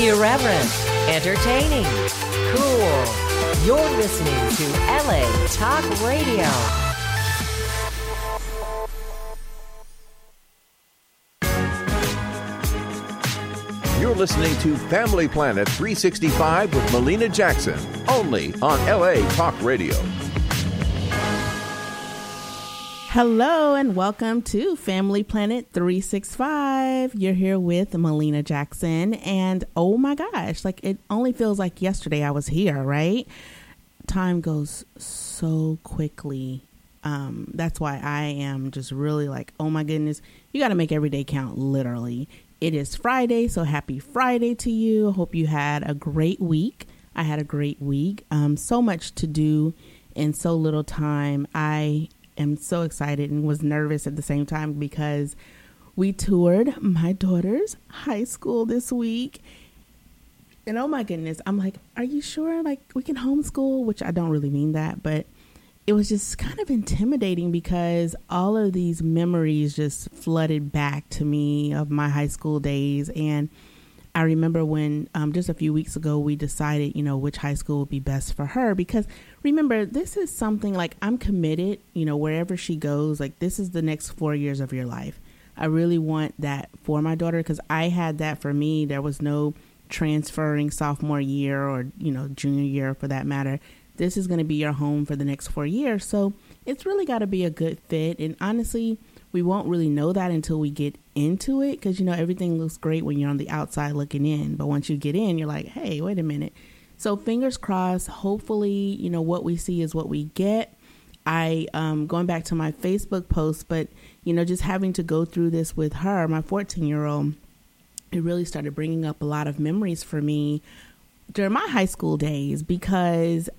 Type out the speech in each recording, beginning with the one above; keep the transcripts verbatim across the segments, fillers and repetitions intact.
Irreverent, entertaining, cool. You're listening to L A Talk Radio. You're listening to Family Planet three sixty-five with Melina Jackson, only on L A Talk Radio. Hello and welcome to Family Planet three sixty-five. You're here with Melina Jackson, and oh my gosh, like it only feels like yesterday I was here, right? Time goes so quickly. Um, that's why I am just really like, oh my goodness, you got to make every day count, literally. It is Friday, so happy Friday to you. Hope you had a great week. I had a great week. Um, so much to do in so little time. I I'm so excited and was nervous at the same time because we toured my daughter's high school this week. And oh my goodness, I'm like, are you sure? Like we can homeschool, which I don't really mean that, but it was just kind of intimidating because all of these memories just flooded back to me of my high school days. And I remember when um, just a few weeks ago, we decided, you know, which high school would be best for her, because remember, this is something like I'm committed, you know, wherever she goes, like this is the next four years of your life. I really want that for my daughter because I had that for me. There was no transferring sophomore year or, you know, junior year for that matter. This is going to be your home for the next four years. So it's really got to be a good fit. And honestly, we won't really know that until we get into it because, you know, everything looks great when you're on the outside looking in. But once you get in, you're like, hey, wait a minute. So fingers crossed. Hopefully, you know, what we see is what we get. I um going back to my Facebook post, but, you know, just having to go through this with her, my fourteen year old, it really started bringing up a lot of memories for me during my high school days, because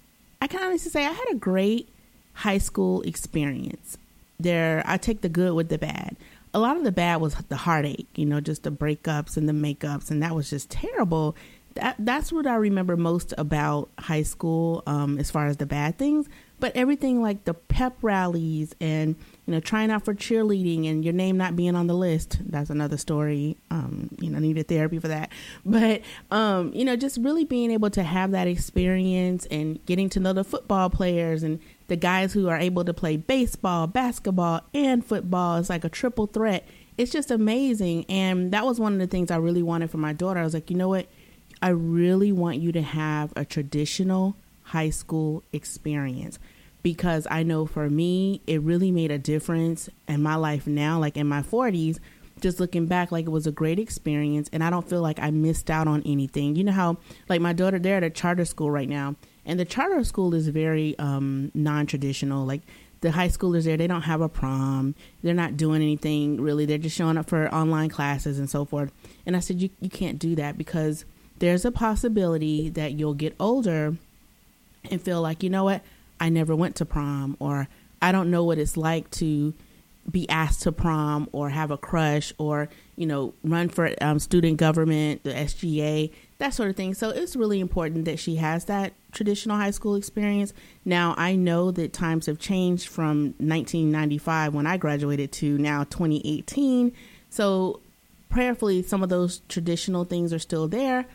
I can honestly say I had a great high school experience. There, I take the good with the bad. A lot of the bad was the heartache, you know, just the breakups and the makeups. And that was just terrible. That That's what I remember most about high school, um, as far as the bad things. But everything like the pep rallies and, you know, trying out for cheerleading and your name not being on the list. That's another story. Um, you know, needed therapy for that. But, um, you know, just really being able to have that experience and getting to know the football players and the guys who are able to play baseball, basketball, and football. It's like a triple threat. It's just amazing. And that was one of the things I really wanted for my daughter. I was like, you know what? I really want you to have a traditional high school experience, because I know for me, it really made a difference in my life now, like in my forties, just looking back, like it was a great experience. And I don't feel like I missed out on anything. You know how like my daughter, they're at a charter school right now. And the charter school is very um, non-traditional. Like the high schoolers there, they don't have a prom. They're not doing anything really. They're just showing up for online classes and so forth. And I said, you, you can't do that, because there's a possibility that you'll get older and feel like, you know what, I never went to prom, or I don't know what it's like to be asked to prom or have a crush, or, you know, run for um, student government, the S G A, that sort of thing. So it's really important that she has that traditional high school experience. Now, I know that times have changed from nineteen ninety-five when I graduated to now twenty eighteen. So prayerfully, some of those traditional things are still there.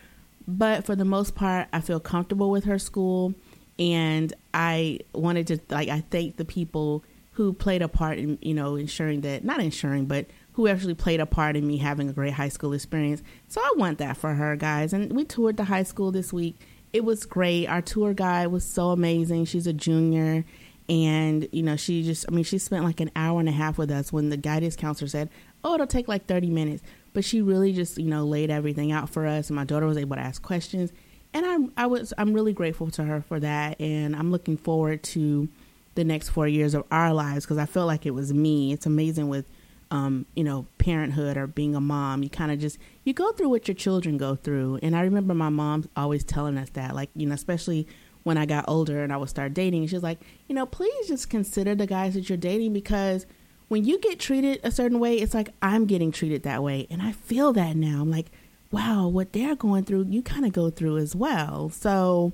But for the most part, I feel comfortable with her school. And I wanted to, like, I thank the people who played a part in, you know, ensuring that, not ensuring, but who actually played a part in me having a great high school experience. So I want that for her, guys. And we toured the high school this week. It was great. Our tour guide was so amazing. She's a junior. And, you know, she just, I mean, she spent like an hour and a half with us when the guidance counselor said, oh, it'll take like thirty minutes. But she really just, you know, laid everything out for us. And my daughter was able to ask questions. And I'm, I was, I'm really grateful to her for that. And I'm looking forward to the next four years of our lives, because I felt like it was me. It's amazing with, um, you know, parenthood or being a mom. You kind of just, you go through what your children go through. And I remember my mom always telling us that, like, you know, especially when I got older and I would start dating, she was like, you know, please just consider the guys that you're dating, because when you get treated a certain way, it's like I'm getting treated that way. And I feel that now. I'm like, wow, what they're going through, you kind of go through as well. So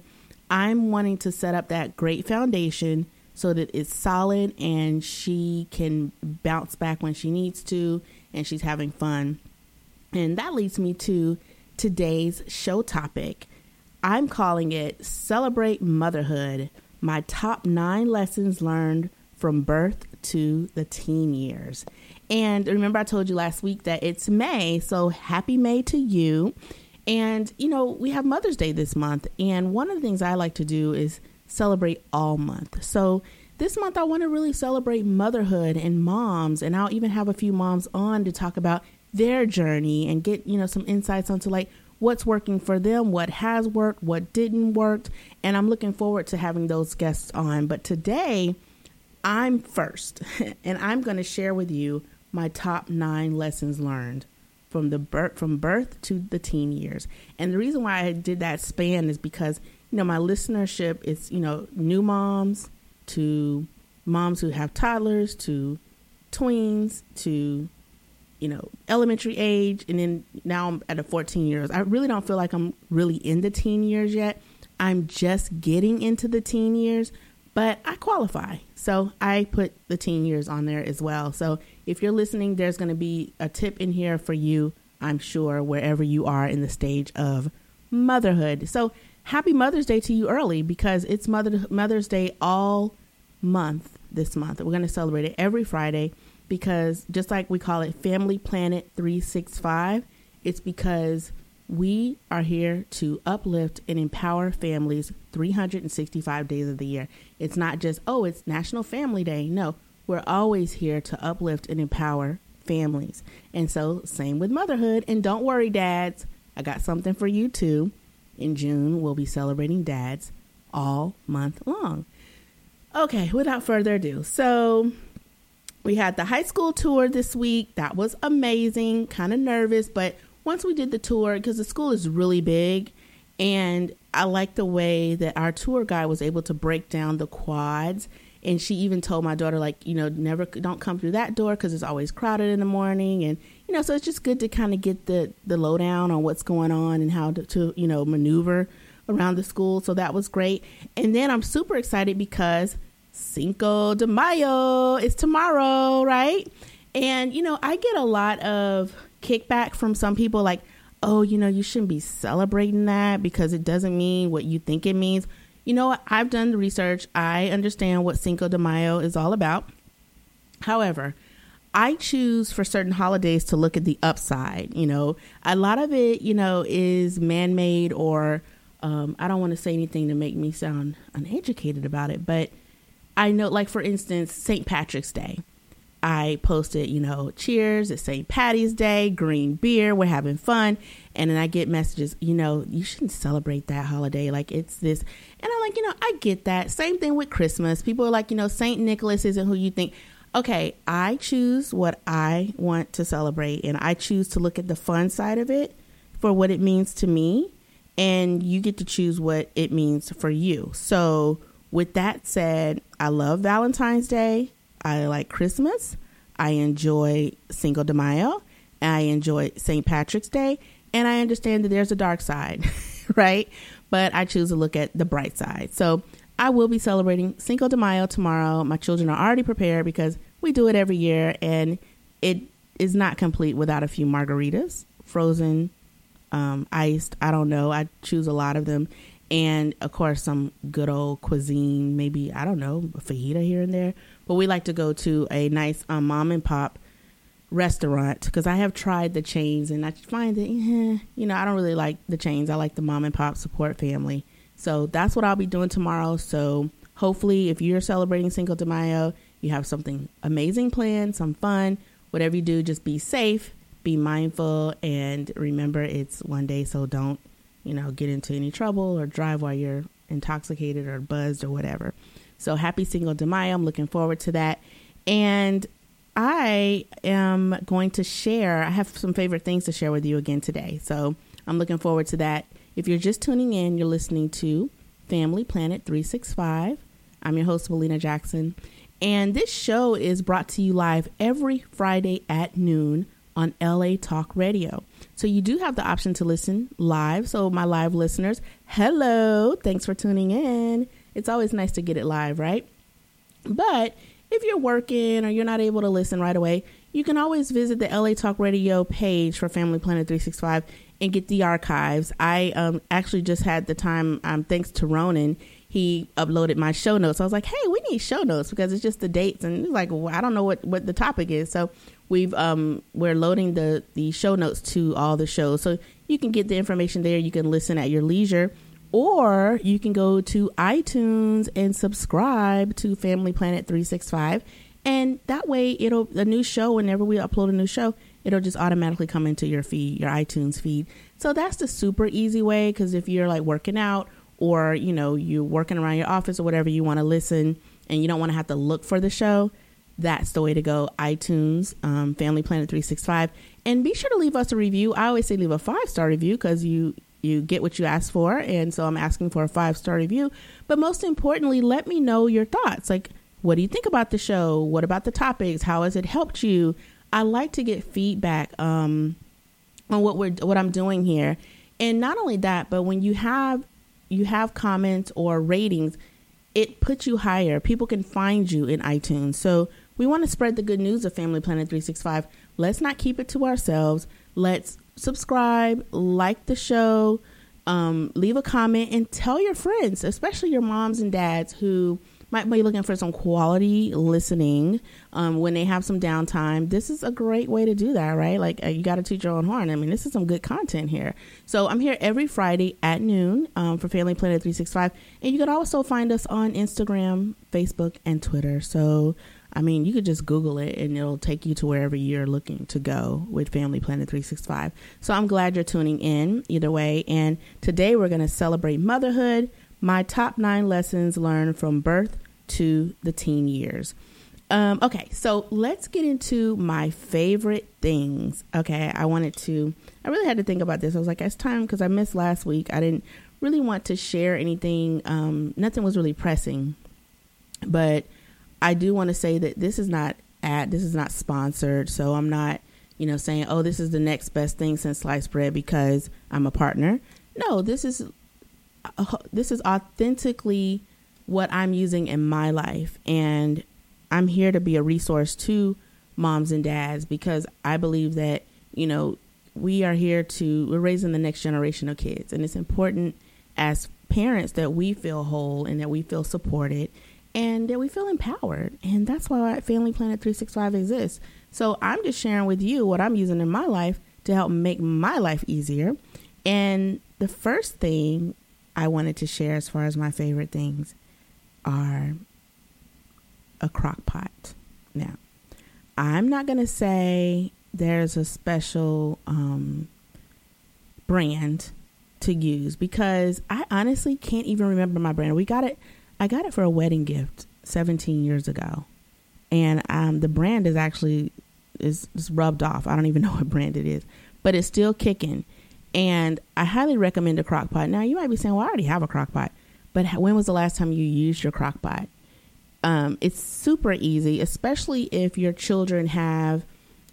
I'm wanting to set up that great foundation so that it's solid and she can bounce back when she needs to and she's having fun. And that leads me to today's show topic. I'm calling it Celebrate Motherhood, my top nine lessons learned from birth to the teen years. And remember, I told you last week that it's May, so happy May to you. And, you know, we have Mother's Day this month. And one of the things I like to do is celebrate all month. So this month, I want to really celebrate motherhood and moms. And I'll even have a few moms on to talk about their journey and get, you know, some insights onto like what's working for them, what has worked, what didn't work. And I'm looking forward to having those guests on. But today, I'm first, and I'm going to share with you my top nine lessons learned from the birth, from birth to the teen years. And the reason why I did that span is because, you know, my listenership is, you know, new moms to moms who have toddlers to tweens to, you know, elementary age. And then now I'm at a fourteen years. I really don't feel like I'm really in the teen years yet. I'm just getting into the teen years, but I qualify. So I put the teen years on there as well. So if you're listening, there's going to be a tip in here for you, I'm sure, wherever you are in the stage of motherhood. So happy Mother's Day to you early, because it's Mother Mother's Day all month this month. We're going to celebrate it every Friday, because just like we call it Family Planet three sixty-five, it's because we are here to uplift and empower families three hundred sixty-five days of the year. It's not just, oh, it's National Family Day. No, we're always here to uplift and empower families. And so same with motherhood. And don't worry, dads, I got something for you too. In June, we'll be celebrating dads all month long. Okay, without further ado. So we had the high school tour this week. That was amazing. Kind of nervous, but once we did the tour, because the school is really big, and I like the way that our tour guide was able to break down the quads. And she even told my daughter, like, you know, never don't come through that door because it's always crowded in the morning. And, you know, so it's just good to kind of get the, the lowdown on what's going on and how to, to, you know, maneuver around the school. So that was great. And then I'm super excited because Cinco de Mayo is tomorrow, right? And, you know, I get a lot of kickback from some people like, oh, you know, you shouldn't be celebrating that because it doesn't mean what you think it means. You know what? I've done the research. I understand what Cinco de Mayo is all about. However, I choose for certain holidays to look at the upside. You know, a lot of it, you know, is man-made, or um, I don't want to say anything to make me sound uneducated about it. But I know, like, for instance, Saint Patrick's Day. I posted, you know, cheers, it's Saint Patty's Day, green beer, we're having fun. And then I get messages, you know, you shouldn't celebrate that holiday. Like, it's this. And I'm like, you know, I get that. Same thing with Christmas. People are like, you know, Saint Nicholas isn't who you think. Okay, I choose what I want to celebrate. And I choose to look at the fun side of it for what it means to me. And you get to choose what it means for you. So with that said, I love Valentine's Day. I like Christmas, I enjoy Cinco de Mayo, I enjoy Saint Patrick's Day, and I understand that there's a dark side, right? But I choose to look at the bright side. So I will be celebrating Cinco de Mayo tomorrow. My children are already prepared because we do it every year, and it is not complete without a few margaritas, frozen, um, iced, I don't know. I choose a lot of them. And of course, some good old cuisine, maybe, I don't know, a fajita here and there. But we like to go to a nice um, mom and pop restaurant, because I have tried the chains and I find that, eh, you know, I don't really like the chains. I like the mom and pop, support family. So that's what I'll be doing tomorrow. So hopefully if you're celebrating Cinco de Mayo, you have something amazing planned, some fun, whatever you do, just be safe, be mindful, and remember it's one day. So don't, you know, get into any trouble or drive while you're intoxicated or buzzed or whatever. So happy Cinco de Mayo. I'm looking forward to that. And I am going to share, I have some favorite things to share with you again today. So I'm looking forward to that. If you're just tuning in, you're listening to Family Planet three sixty-five. I'm your host, Melina Jackson. And this show is brought to you live every Friday at noon on L A Talk Radio. So you do have the option to listen live. So my live listeners, hello, thanks for tuning in. It's always nice to get it live, right? But if you're working or you're not able to listen right away, you can always visit the L A Talk Radio page for Family Planet three sixty-five and get the archives. I um, actually just had the time, um, thanks to Ronan, he uploaded my show notes. I was like, hey, we need show notes because it's just the dates. And he's like, well, I don't know what, what the topic is. So we've, um, we're loading the, the show notes to all the shows. So you can get the information there. You can listen at your leisure, or you can go to iTunes and subscribe to Family Planet three sixty-five. And that way it'll, a new show, whenever we upload a new show, it'll just automatically come into your feed, your iTunes feed. So that's the super easy way. 'Cause if you're like working out, or, you know, you're working around your office or whatever, you want to listen and you don't want to have to look for the show, that's the way to go. iTunes, um, Family Planet three sixty-five. And be sure to leave us a review. I always say leave a five-star review because you, you get what you ask for. And so I'm asking for a five-star review. But most importantly, let me know your thoughts. Like, what do you think about the show? What about the topics? How has it helped you? I like to get feedback um, on what we're, what I'm doing here. And not only that, but when you have, you have comments or ratings, it puts you higher. People can find you in iTunes. So we want to spread the good news of Family Planet three sixty-five. Let's not keep it to ourselves. Let's subscribe, like the show, um, leave a comment, and tell your friends, especially your moms and dads who might be looking for some quality listening um, when they have some downtime. This is a great way to do that, right? Like, uh, you got to toot your own horn. I mean, this is some good content here. So I'm here every Friday at noon um, for Family Planet three sixty-five. And you can also find us on Instagram, Facebook, and Twitter. So, I mean, you could just Google it and it'll take you to wherever you're looking to go with Family Planet three sixty-five. So I'm glad you're tuning in either way. And today we're going to celebrate motherhood. My top nine lessons learned from birth to the teen years. Um, okay, so let's get into my favorite things. Okay, I wanted to, I really had to think about this. I was like, it's time because I missed last week. I didn't really want to share anything. Um, nothing was really pressing. But I do want to say that this is not ad, this is not sponsored. So I'm not, you know, saying, oh, this is the next best thing since sliced bread because I'm a partner. No, this is Uh, this is authentically what I'm using in my life. And I'm here to be a resource to moms and dads because I believe that, you know, we are here to, we're raising the next generation of kids. And it's important as parents that we feel whole and that we feel supported and that we feel empowered. And that's why Family Planet three sixty-five exists. So I'm just sharing with you what I'm using in my life to help make my life easier. And the first thing I wanted to share as far as my favorite things are a crock pot. Now, I'm not going to say there's a special um, brand to use because I honestly can't even remember my brand. We got it. I got it for a wedding gift seventeen years ago. And um, the brand is actually is, is rubbed off. I don't even know what brand it is, but it's still kicking. And I highly recommend a crock pot. Now, you might be saying, well, I already have a crock pot. But when was the last time you used your crock pot? Um, it's super easy, especially if your children have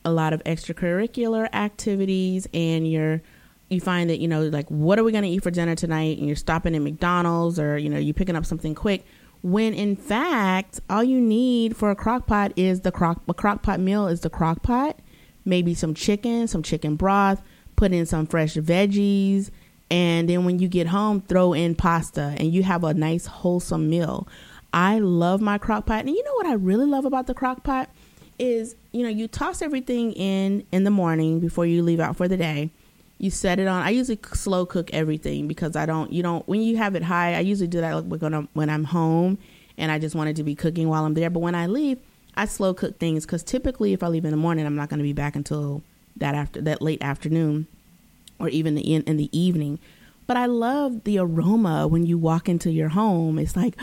a lot of extracurricular activities and you're you find that, you know, like, what are we going to eat for dinner tonight? And you're stopping at McDonald's or, you know, you're picking up something quick when, in fact, all you need for a crock pot is the crock. A crock pot meal is the crock pot, maybe some chicken, some chicken broth. Put in some fresh veggies, and then when you get home, throw in pasta, and you have a nice, wholesome meal. I love my crock pot. And you know what I really love about the crock pot is, you know, you toss everything in in the morning before you leave out for the day. You set it on. I usually slow cook everything because I don't, you don't, when you have it high, I usually do that when I'm home, and I just wanted to be cooking while I'm there. But when I leave, I slow cook things because typically if I leave in the morning, I'm not going to be back until that after that late afternoon or even the in, in the evening. But I love the aroma when you walk into your home. It's like,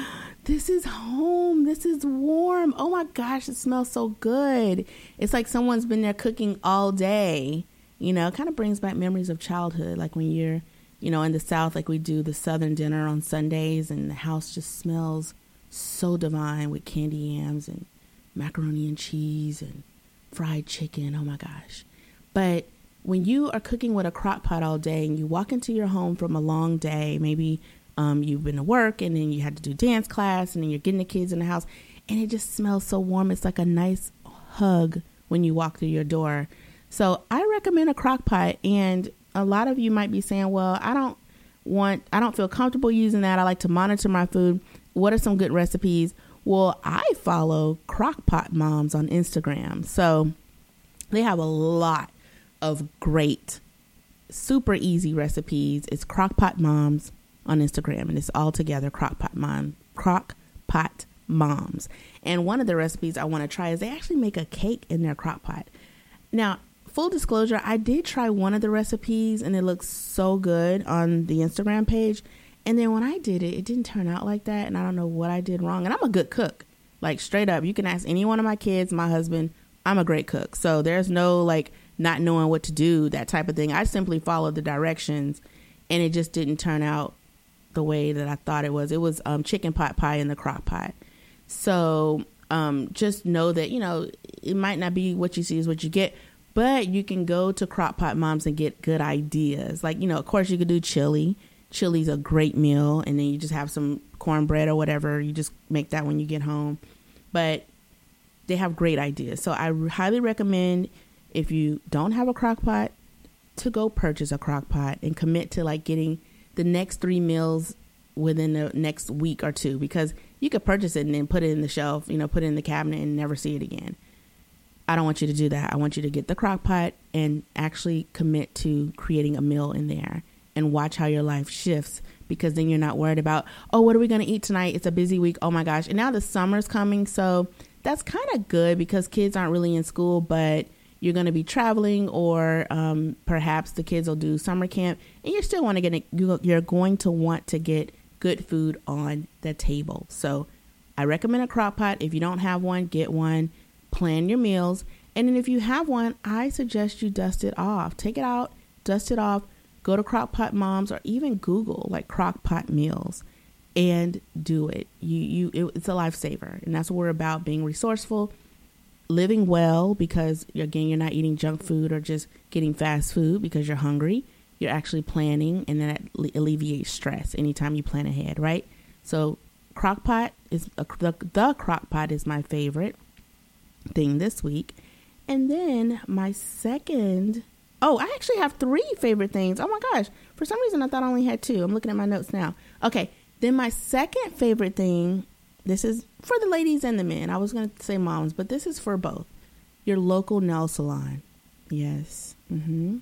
this is home. This is warm. Oh my gosh, it smells so good. It's like someone's been there cooking all day. You know, it kind of brings back memories of childhood. Like when you're, you know, in the South, like we do the Southern dinner on Sundays and the house just smells so divine with candy yams and macaroni and cheese and fried chicken. Oh my gosh. But when you are cooking with a crock pot all day and you walk into your home from a long day, maybe um, you've been to work and then you had to do dance class and then you're getting the kids in the house and it just smells so warm. It's like a nice hug when you walk through your door. So I recommend a crock pot. And a lot of you might be saying, well, I don't want, I don't feel comfortable using that. I like to monitor my food. What are some good recipes? Well, I follow Crock-Pot Moms on Instagram. So they have a lot of great, super easy recipes. It's Crock-Pot Moms on Instagram, and it's all together Crock-Pot Mom, Crock-Pot Moms. And one of the recipes I want to try is they actually make a cake in their crock pot. Now, full disclosure, I did try one of the recipes and it looks so good on the Instagram page. And then when I did it, it didn't turn out like that. And I don't know what I did wrong. And I'm a good cook. Like, straight up, you can ask any one of my kids, my husband, I'm a great cook. So there's no like not knowing what to do, that type of thing. I simply followed the directions and it just didn't turn out the way that I thought it was. It was um, chicken pot pie in the crock pot. So um, just know that, you know, it might not be what you see is what you get, but you can go to Crock-Pot Moms and get good ideas. Like, you know, of course you could do chili. Chili's a great meal. And then you just have some cornbread or whatever. You just make that when you get home. But they have great ideas. So I highly recommend, if you don't have a crock pot, to go purchase a crock pot and commit to like getting the next three meals within the next week or two, because you could purchase it and then put it in the shelf, you know, put it in the cabinet and never see it again. I don't want you to do that. I want you to get the crock pot and actually commit to creating a meal in there and watch how your life shifts, because then you're not worried about, oh, what are we going to eat tonight? It's a busy week. Oh my gosh. And now the summer's coming. So that's kind of good because kids aren't really in school, but you're going to be traveling, or um, perhaps the kids will do summer camp, and you still want to get a, you're going to want to get good food on the table. So I recommend a crock pot. If you don't have one, get one. Plan your meals. And then if you have one, I suggest you dust it off. Take it out, dust it off, go to Crock-Pot Moms, or even Google like crock-pot meals and do it. You, you, it, it's a lifesaver. And that's what we're about, being resourceful, living well, because again, you're not eating junk food or just getting fast food because you're hungry. You're actually planning, and that alleviates stress anytime you plan ahead, right? So crock pot is a, the, the crock pot is my favorite thing this week. And then my second, oh, I actually have three favorite things. Oh my gosh. For some reason, I thought I only had two. I'm looking at my notes now. Okay. Then my second favorite thing, this is for the ladies and the men. I was going to say moms, but this is for both. Your local nail salon. Yes. Mm-hmm.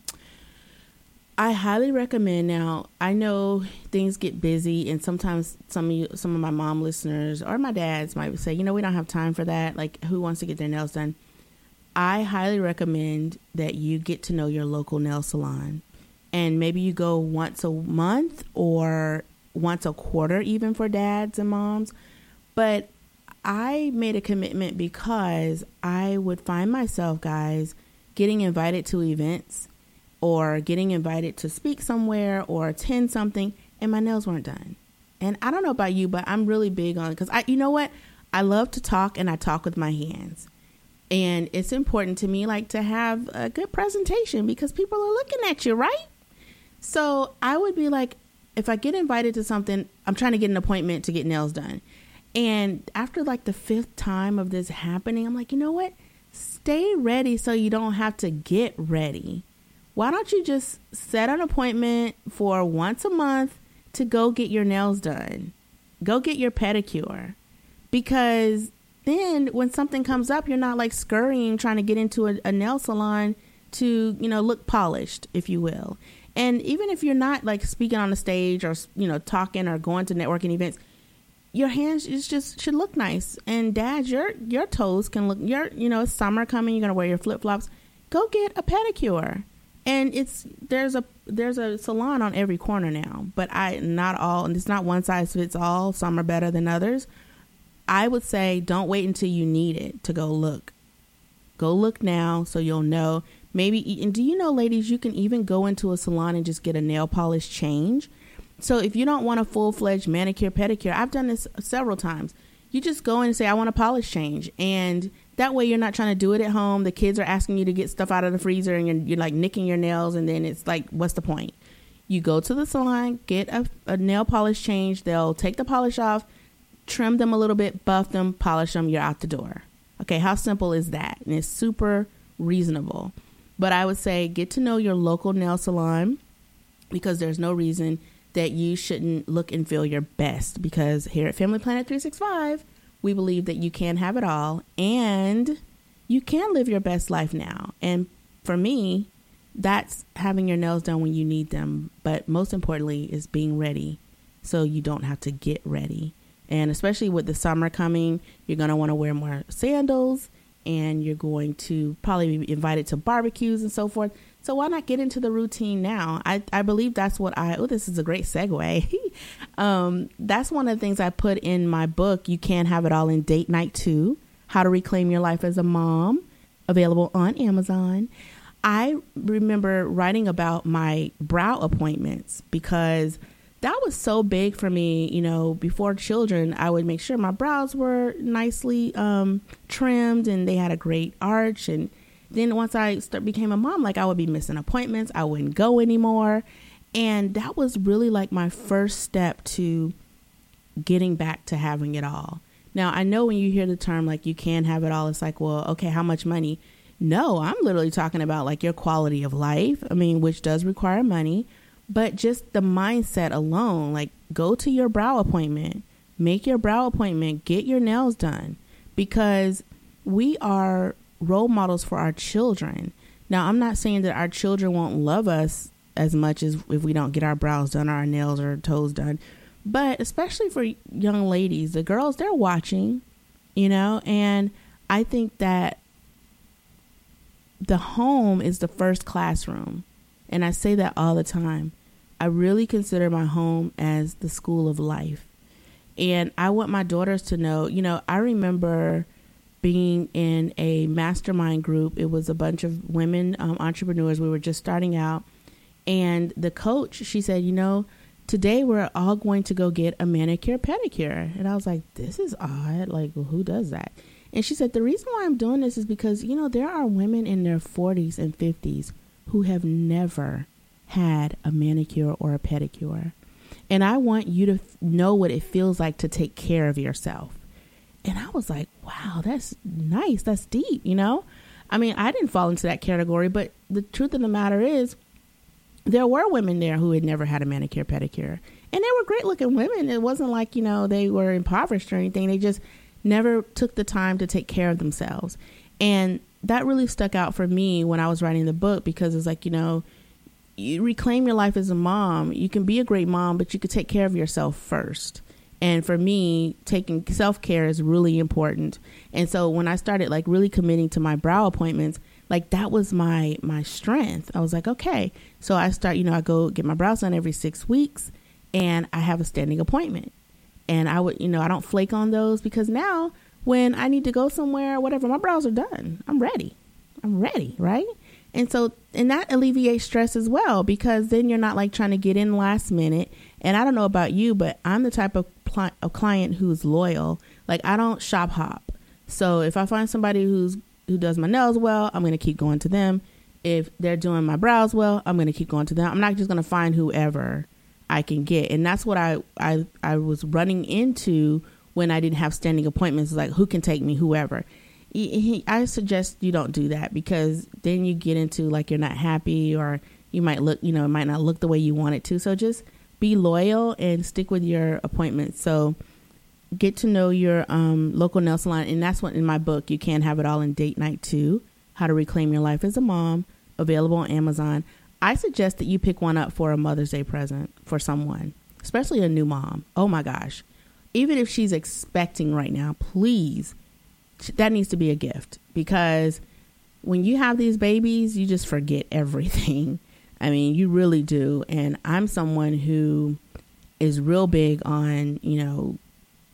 I highly recommend. Now, I know things get busy, and sometimes some of you, some of my mom listeners or my dads might say, you know, we don't have time for that. Like, who wants to get their nails done? I highly recommend that you get to know your local nail salon, and maybe you go once a month or once a quarter, even for dads and moms. But I made a commitment because I would find myself, guys, getting invited to events or getting invited to speak somewhere or attend something, and my nails weren't done. And I don't know about you, but I'm really big on, because I, you know what? I love to talk, and I talk with my hands. And it's important to me, like, to have a good presentation, because people are looking at you, right? So I would be like, if I get invited to something, I'm trying to get an appointment to get nails done. And after like the fifth time of this happening, I'm like, you know what? Stay ready so you don't have to get ready. Why don't you just set an appointment for once a month to go get your nails done? Go get your pedicure. Because then when something comes up, you're not like scurrying, trying to get into a, a nail salon to, you know, look polished, if you will. And even if you're not like speaking on the stage or, you know, talking or going to networking events, your hands is just should look nice. And dad, your your toes can look, your, you know, it's summer coming, you're going to wear your flip-flops. Go get a pedicure. And it's there's a there's a salon on every corner now, but I not all, and it's not one size fits all. Some are better than others. I would say don't wait until you need it to go look. Go look now so you'll know. Maybe, and do you know, ladies, you can even go into a salon and just get a nail polish change. So if you don't want a full-fledged manicure, pedicure, I've done this several times. You just go in and say, I want a polish change. And that way you're not trying to do it at home. The kids are asking you to get stuff out of the freezer, and you're, you're like nicking your nails. And then it's like, what's the point? You go to the salon, get a, a nail polish change. They'll take the polish off, trim them a little bit, buff them, polish them. You're out the door. Okay. How simple is that? And it's super reasonable. But I would say get to know your local nail salon, because there's no reason that you shouldn't look and feel your best, because here at Family Planet three sixty-five, we believe that you can have it all and you can live your best life now. And for me, that's having your nails done when you need them. But most importantly is being ready so you don't have to get ready. And especially with the summer coming, you're going to want to wear more sandals, and you're going to probably be invited to barbecues and so forth. So why not get into the routine now? I, I believe that's what I, oh, this is a great segue. um, that's one of the things I put in my book, You Can't Have It All in Date Night two, How to Reclaim Your Life as a Mom, available on Amazon. I remember writing about my brow appointments, because that was so big for me. You know, before children, I would make sure my brows were nicely um, trimmed and they had a great arch. And then once I start, became a mom, like I would be missing appointments. I wouldn't go anymore. And that was really like my first step to getting back to having it all. Now, I know when you hear the term like you can have it all, it's like, well, okay, how much money? No, I'm literally talking about like your quality of life. I mean, which does require money. But just the mindset alone, like go to your brow appointment, make your brow appointment, get your nails done, because we are role models for our children. Now, I'm not saying that our children won't love us as much as if we don't get our brows done, or our nails or toes done. But especially for young ladies, the girls, they're watching, you know, and I think that the home is the first classroom. And I say that all the time. I really consider my home as the school of life. And I want my daughters to know, you know, I remember being in a mastermind group. It was a bunch of women um, entrepreneurs. We were just starting out. And the coach, she said, you know, today we're all going to go get a manicure, pedicure. And I was like, this is odd. Like, well, who does that? And she said, the reason why I'm doing this is because, you know, there are women in their forties and fifties who have never had a manicure or a pedicure. And I want you to f- know what it feels like to take care of yourself. And I was like, wow, that's nice. That's deep, you know? I mean, I didn't fall into that category, but the truth of the matter is there were women there who had never had a manicure, pedicure. And they were great looking women. It wasn't like, you know, they were impoverished or anything. They just never took the time to take care of themselves. And that really stuck out for me when I was writing the book, because it's like, you know, you reclaim your life as a mom. You can be a great mom, but you could take care of yourself first. And for me, taking self-care is really important. And so when I started like really committing to my brow appointments, like that was my my strength. I was like, okay, so I start, you know, I go get my brows done every six weeks and I have a standing appointment. And I would, you know, I don't flake on those, because now when I need to go somewhere, whatever, my brows are done. I'm ready. I'm ready, right? And so, and that alleviates stress as well, because then you're not like trying to get in last minute. And I don't know about you, but I'm the type of, pl- of client who's loyal. Like I don't shop hop. So if I find somebody who's who does my nails well, I'm going to keep going to them. If they're doing my brows well, I'm going to keep going to them. I'm not just going to find whoever I can get. And that's what I, I, I was running into when I didn't have standing appointments, like who can take me, whoever. He, he, I suggest you don't do that, because then you get into like you're not happy, or you might look, you know, it might not look the way you want it to. So just be loyal and stick with your appointments. So get to know your um, local nail salon. And that's what in my book, You Can't Have It All in Date Night two, How to Reclaim Your Life as a Mom, available on Amazon. I suggest that you pick one up for a Mother's Day present for someone, especially a new mom. Oh my gosh. Even if she's expecting right now, please, that needs to be a gift, because when you have these babies, you just forget everything. I mean, you really do. And I'm someone who is real big on, you know,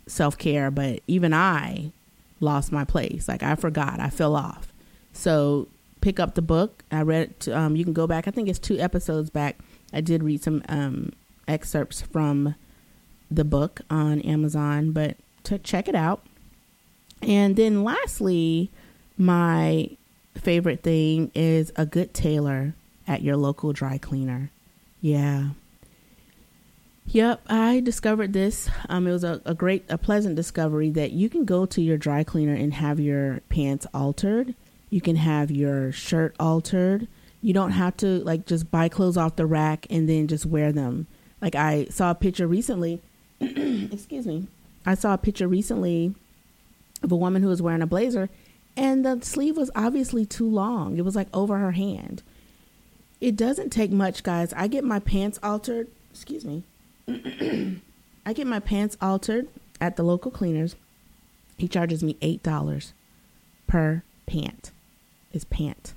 self-care, but even I lost my place. Like I forgot, I fell off. So pick up the book. I read it. Um, you can go back. I think it's two episodes back. I did read some um, excerpts from the book on Amazon, but to check it out. And then lastly, my favorite thing is a good tailor at your local dry cleaner. Yeah. Yep. I discovered this. Um, it was a, a great, a pleasant discovery that you can go to your dry cleaner and have your pants altered. You can have your shirt altered. You don't have to like just buy clothes off the rack and then just wear them. Like I saw a picture recently, excuse me. I saw a picture recently of a woman who was wearing a blazer and the sleeve was obviously too long. It was like over her hand. It doesn't take much, guys. I get my pants altered. Excuse me. I get my pants altered at the local cleaners. He charges me eight dollars per pant. It's pant.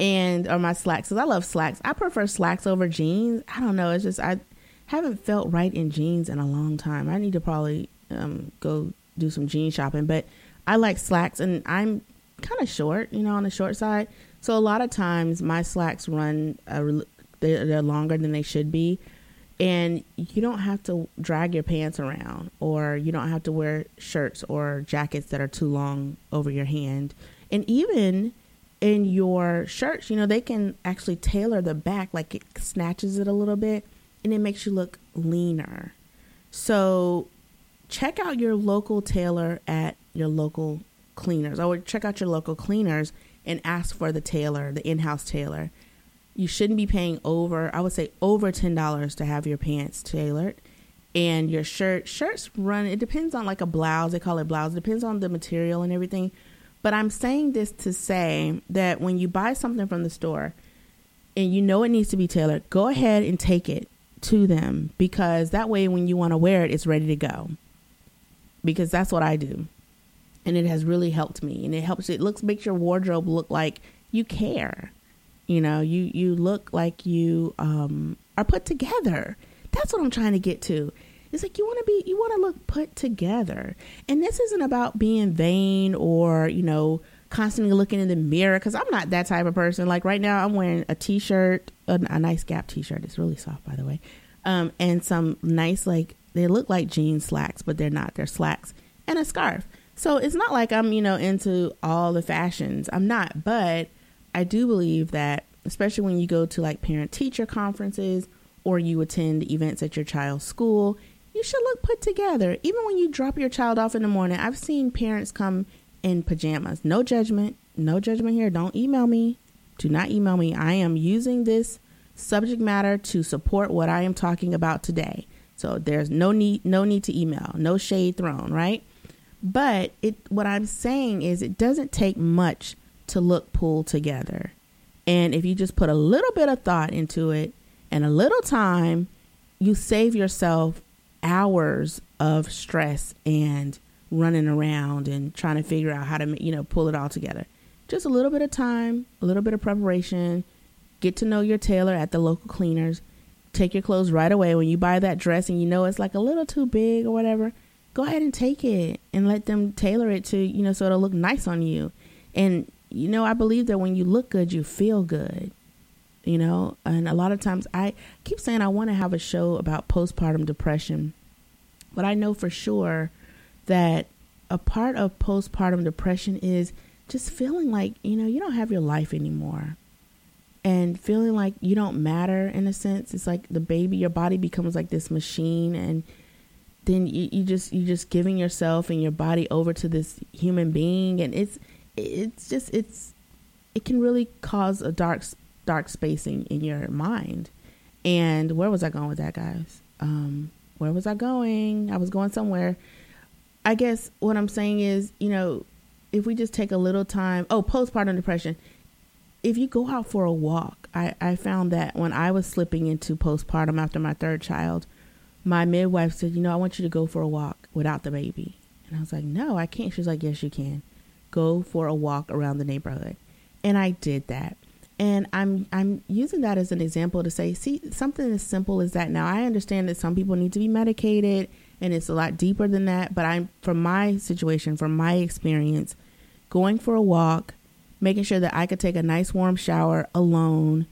And or my slacks, because I love slacks. I prefer slacks over jeans. I don't know. It's just I haven't felt right in jeans in a long time. I need to probably um, go do some jean shopping. But I like slacks, and I'm kind of short, you know, on the short side. So a lot of times my slacks run, uh, they're, they're longer than they should be. And you don't have to drag your pants around, or you don't have to wear shirts or jackets that are too long over your hand. And even in your shirts, you know, they can actually tailor the back, like it snatches it a little bit and it makes you look leaner. So check out your local tailor at your local cleaners. I would check out your local cleaners and ask for the tailor, the in-house tailor. You shouldn't be paying over, I would say over ten dollars to have your pants tailored. And your shirt, shirts run, it depends on like a blouse, they call it blouse, it depends on the material and everything. But I'm saying this to say that when you buy something from the store and you know it needs to be tailored, go ahead and take it to them, because that way when you want to wear it, it's ready to go. Because that's what I do. And it has really helped me, and it helps, it looks, makes your wardrobe look like you care. You know, you, you look like you um, are put together. That's what I'm trying to get to. It's like you want to be, you want to look put together. And this isn't about being vain or, you know, constantly looking in the mirror, because I'm not that type of person. Like right now I'm wearing a t-shirt, a, a nice Gap t-shirt. It's really soft, by the way. Um, and some nice, like they look like jean slacks, but they're not. They're slacks and a scarf. So it's not like I'm, you know, into all the fashions. I'm not, but I do believe that, especially when you go to like parent-teacher conferences or you attend events at your child's school, you should look put together. Even when you drop your child off in the morning, I've seen parents come in pajamas. No judgment. No judgment here. Don't email me. Do not email me. I am using this subject matter to support what I am talking about today. So there's no need, no need to email. No shade thrown, right? But it, what I'm saying is it doesn't take much to look pulled together. And if you just put a little bit of thought into it and a little time, you save yourself hours of stress and running around and trying to figure out how to, you know, pull it all together. Just a little bit of time, a little bit of preparation, get to know your tailor at the local cleaners, take your clothes right away. When you buy that dress and you know it's like a little too big or whatever, go ahead and take it and let them tailor it to, you know, so it'll look nice on you. And you know, I believe that when you look good, you feel good, you know, and a lot of times I keep saying I want to have a show about postpartum depression, but I know for sure that a part of postpartum depression is just feeling like, you know, you don't have your life anymore and feeling like you don't matter in a sense. It's like the baby, your body becomes like this machine, and then you, you just, you just giving yourself and your body over to this human being. And it's, It's just, it's, it can really cause a dark, dark spacing in your mind. And where was I going with that, guys? Um, where was I going? I was going somewhere. I guess what I'm saying is, you know, if we just take a little time, oh, postpartum depression. If you go out for a walk, I, I found that when I was slipping into postpartum after my third child, my midwife said, you know, I want you to go for a walk without the baby. And I was like, no, I can't. She was like, yes, you can. Go for a walk around the neighborhood. And I did that. And I'm I'm using that as an example to say, see, something as simple as that. Now, I understand that some people need to be medicated and it's a lot deeper than that. But I'm, from my situation, from my experience, going for a walk, making sure that I could take a nice warm shower alone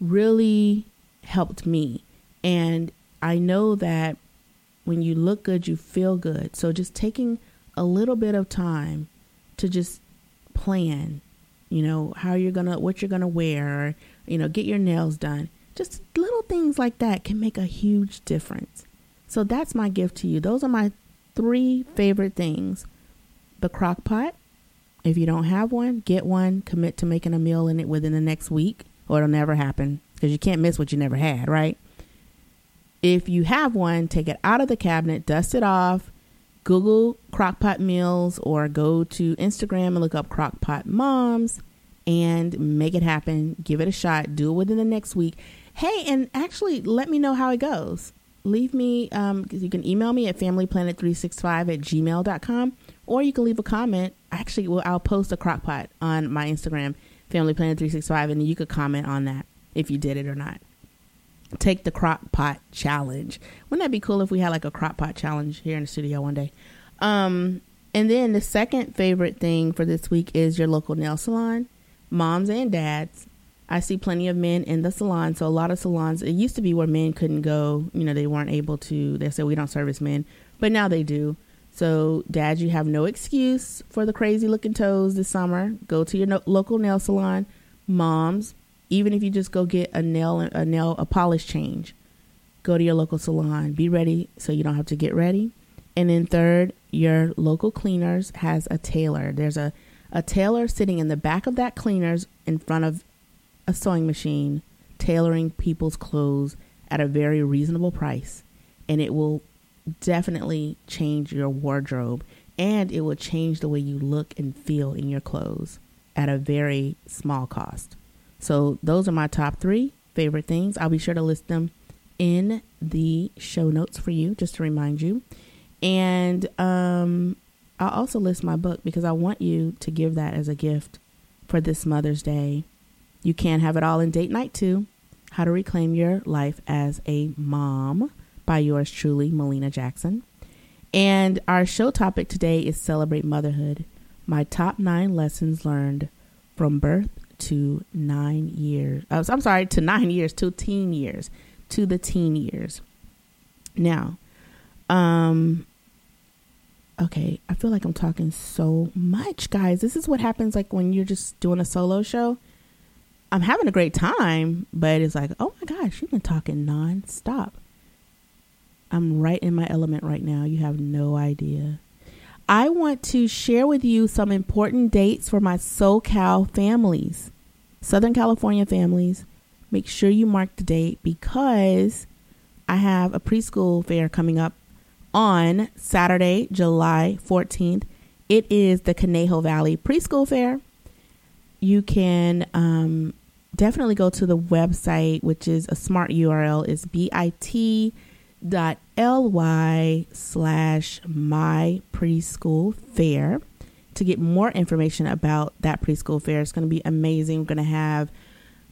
really helped me. And I know that when you look good, you feel good. So just taking a little bit of time to just plan, you know, how you're going to, what you're going to wear, you know, get your nails done. Just little things like that can make a huge difference. So that's my gift to you. Those are my three favorite things. The crock pot, If you don't have one, get one, commit to making a meal in it within the next week, or it'll never happen, because you can't miss what you never had, right? If you have one, take it out of the cabinet, dust it off, Google Crock-Pot Meals, or go to Instagram and look up Crock-Pot Moms and make it happen. Give it a shot. Do it within the next week. Hey, and actually let me know how it goes. Leave me, um, you can email me at family planet three sixty-five at gmail dot com, or you can leave a comment. Actually, well, I'll post a Crock-Pot on my Instagram, family planet three sixty-five, and you could comment on that if you did it or not. Take the Crock-Pot challenge. Wouldn't that be cool if we had like a Crock-Pot challenge here in the studio one day? Um, and then the second favorite thing for this week is your local nail salon, moms and dads. I see plenty of men in the salon. So a lot of salons, it used to be where men couldn't go. You know, they weren't able to. They said, we don't service men, but now they do. So dads, you have no excuse for the crazy looking toes this summer. Go to your no- local nail salon. Moms, even if you just go get a nail, a nail, a polish change, go to your local salon, be ready so you don't have to get ready. And then third, your local cleaners has a tailor. There's a, a tailor sitting in the back of that cleaners in front of a sewing machine, tailoring people's clothes at a very reasonable price. And it will definitely change your wardrobe, and it will change the way you look and feel in your clothes at a very small cost. So those are my top three favorite things. I'll be sure to list them in the show notes for you, just to remind you. And um, I'll also list my book, because I want you to give that as a gift for this Mother's Day. You Can't Have It All in Date Night two, How to Reclaim Your Life as a Mom, by yours truly, Melina Jackson. And our show topic today is Celebrate Motherhood, my top nine lessons learned from birth to nine years. Oh, I'm sorry, to nine years, to teen years, to the teen years. Now, um, okay, I feel like I'm talking so much, guys. This is what happens like when you're just doing a solo show. I'm having a great time, but it's like, oh my gosh, you've been talking nonstop. I'm right in my element right now. You have no idea. I want to share with you some important dates for my SoCal families, Southern California families. Make sure you mark the date, because I have a preschool fair coming up on Saturday, July fourteenth. It is the Conejo Valley Preschool Fair. You can um, definitely go to the website, which is a smart U R L, is bit.ly slash my preschool fair to get more information about that preschool fair. It's going to be amazing. We're going to have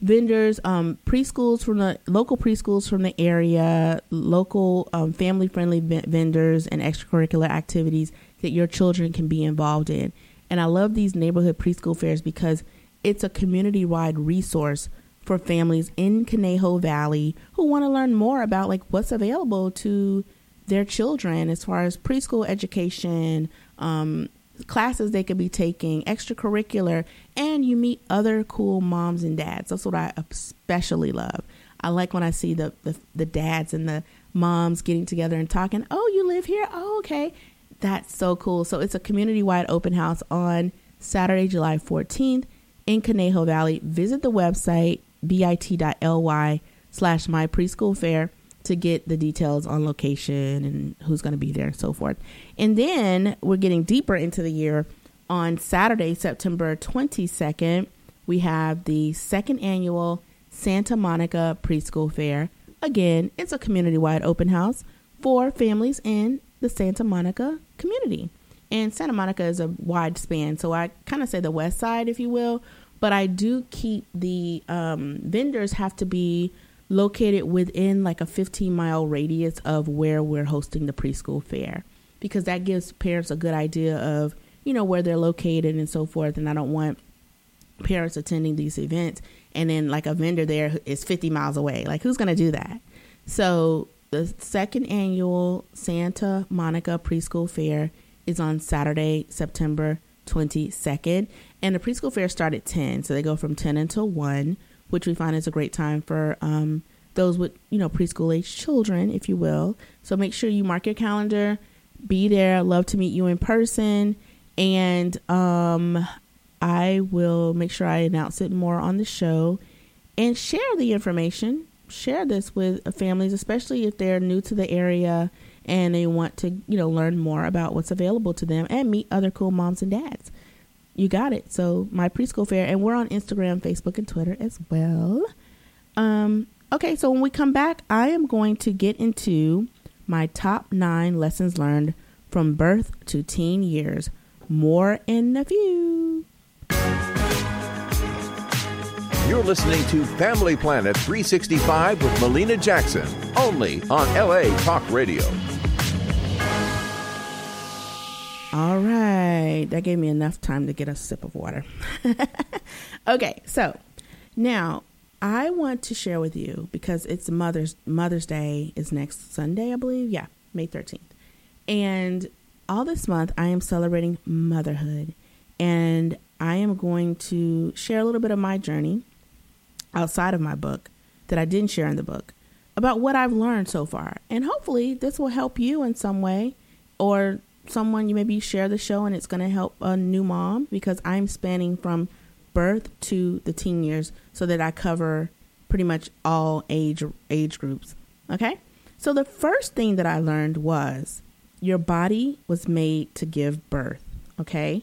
vendors, um, preschools from the local preschools from the area, local um, family friendly v- vendors and extracurricular activities that your children can be involved in. And I love these neighborhood preschool fairs because it's a community-wide resource for families in Conejo Valley who want to learn more about like what's available to their children as far as preschool education, um, classes they could be taking, extracurricular, and you meet other cool moms and dads. That's what I especially love. I like when I see the, the, the dads and the moms getting together and talking, oh, you live here? Oh, okay. That's so cool. So it's a community-wide open house on Saturday, July fourteenth in Conejo Valley. Visit the website bit.ly slash my preschool fair to get the details on location and who's going to be there and so forth. And then we're getting deeper into the year. On Saturday, September twenty-second, we have the second annual Santa Monica Preschool Fair. Again, it's a community-wide open house for families in the Santa Monica community. And Santa Monica is a wide span, so I kind of say the west side, if you will, but I do keep the um, vendors have to be located within like a fifteen mile radius of where we're hosting the preschool fair, because that gives parents a good idea of, you know, where they're located and so forth. And I don't want parents attending these events and then like a vendor there is fifty miles away. Like, who's going to do that? So the second annual Santa Monica Preschool Fair is on Saturday, September twenty-second. And the preschool fair starts at ten. So they go from ten until one, which we find is a great time for um, those with, you know, preschool age children, if you will. So make sure you mark your calendar. Be there. Love to meet you in person. And um, I will make sure I announce it more on the show and share the information. Share this with families, especially if they're new to the area and they want to, you know, learn more about what's available to them and meet other cool moms and dads. You got it. So my preschool fair, and we're on Instagram, Facebook, and Twitter as well. Um, okay, so when we come back, I am going to get into my top nine lessons learned from birth to teen years. More in a few. You're listening to Family Planet three sixty-five with Melina Jackson, only on L A Talk Radio. All right. That gave me enough time to get a sip of water. Okay. So now I want to share with you, because it's Mother's Mother's Day is next Sunday, I believe. Yeah. May thirteenth. And all this month I am celebrating motherhood, and I am going to share a little bit of my journey outside of my book that I didn't share in the book about what I've learned so far. And hopefully this will help you in some way, or someone you maybe share the show and it's going to help a new mom, because I'm spanning from birth to the teen years so that I cover pretty much all age age groups. Okay. So the first thing that I learned was your body was made to give birth. Okay.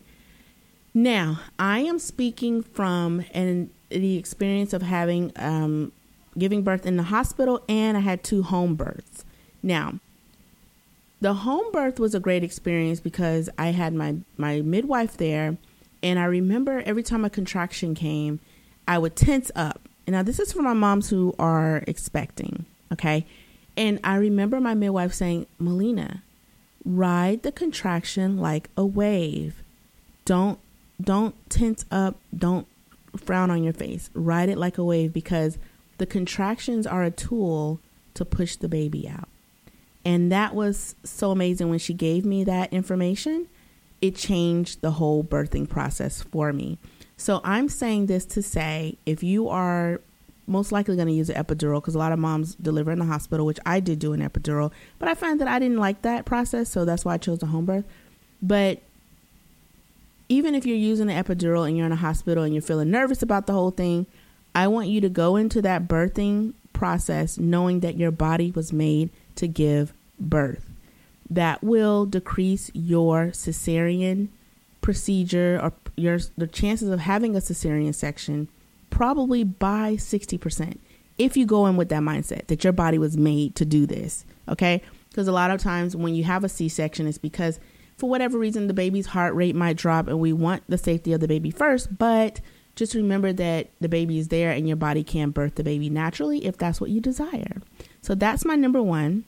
Now, I am speaking from an, the experience of having um, giving birth in the hospital, and I had two home births. Now, the home birth was a great experience because I had my, my midwife there, and I remember every time a contraction came, I would tense up. Now, this is for my moms who are expecting, okay? And I remember my midwife saying, Melina, ride the contraction like a wave. Don't Don't tense up. Don't frown on your face. Ride it like a wave, because the contractions are a tool to push the baby out. And that was so amazing. When she gave me that information, it changed the whole birthing process for me. So I'm saying this to say, if you are most likely going to use an epidural, because a lot of moms deliver in the hospital, which I did do an epidural, but I found that I didn't like that process. So that's why I chose the home birth. But even if you're using an epidural and you're in a hospital and you're feeling nervous about the whole thing, I want you to go into that birthing process knowing that your body was made to give birth. That will decrease your cesarean procedure, or your the chances of having a cesarean section, probably by sixty percent if you go in with that mindset that your body was made to do this, okay? Because a lot of times when you have a C-section, it's because for whatever reason, the baby's heart rate might drop, and we want the safety of the baby first. But just remember that the baby is there and your body can birth the baby naturally if that's what you desire. So that's my number one.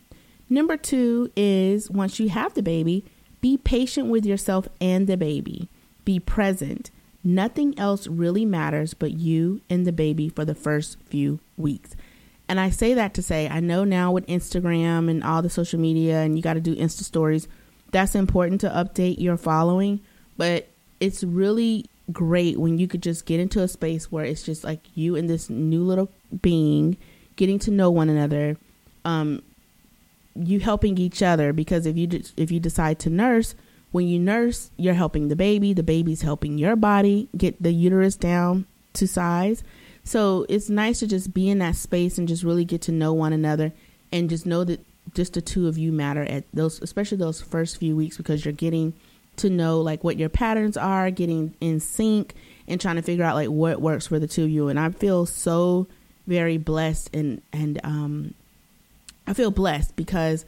Number two is, once you have the baby, be patient with yourself and the baby. Be present. Nothing else really matters but you and the baby for the first few weeks. And I say that to say, I know now with Instagram and all the social media, and you got to do Insta stories, that's important to update your following, but it's really great when you could just get into a space where it's just like you and this new little being getting to know one another, um, you helping each other, because if you de- if you decide to nurse, when you nurse, you're helping the baby, the baby's helping your body get the uterus down to size. So it's nice to just be in that space and just really get to know one another, and just know that just the two of you matter at those, especially those first few weeks, because you're getting to know like what your patterns are, getting in sync and trying to figure out like what works for the two of you. And I feel so very blessed, and, and, um, I feel blessed because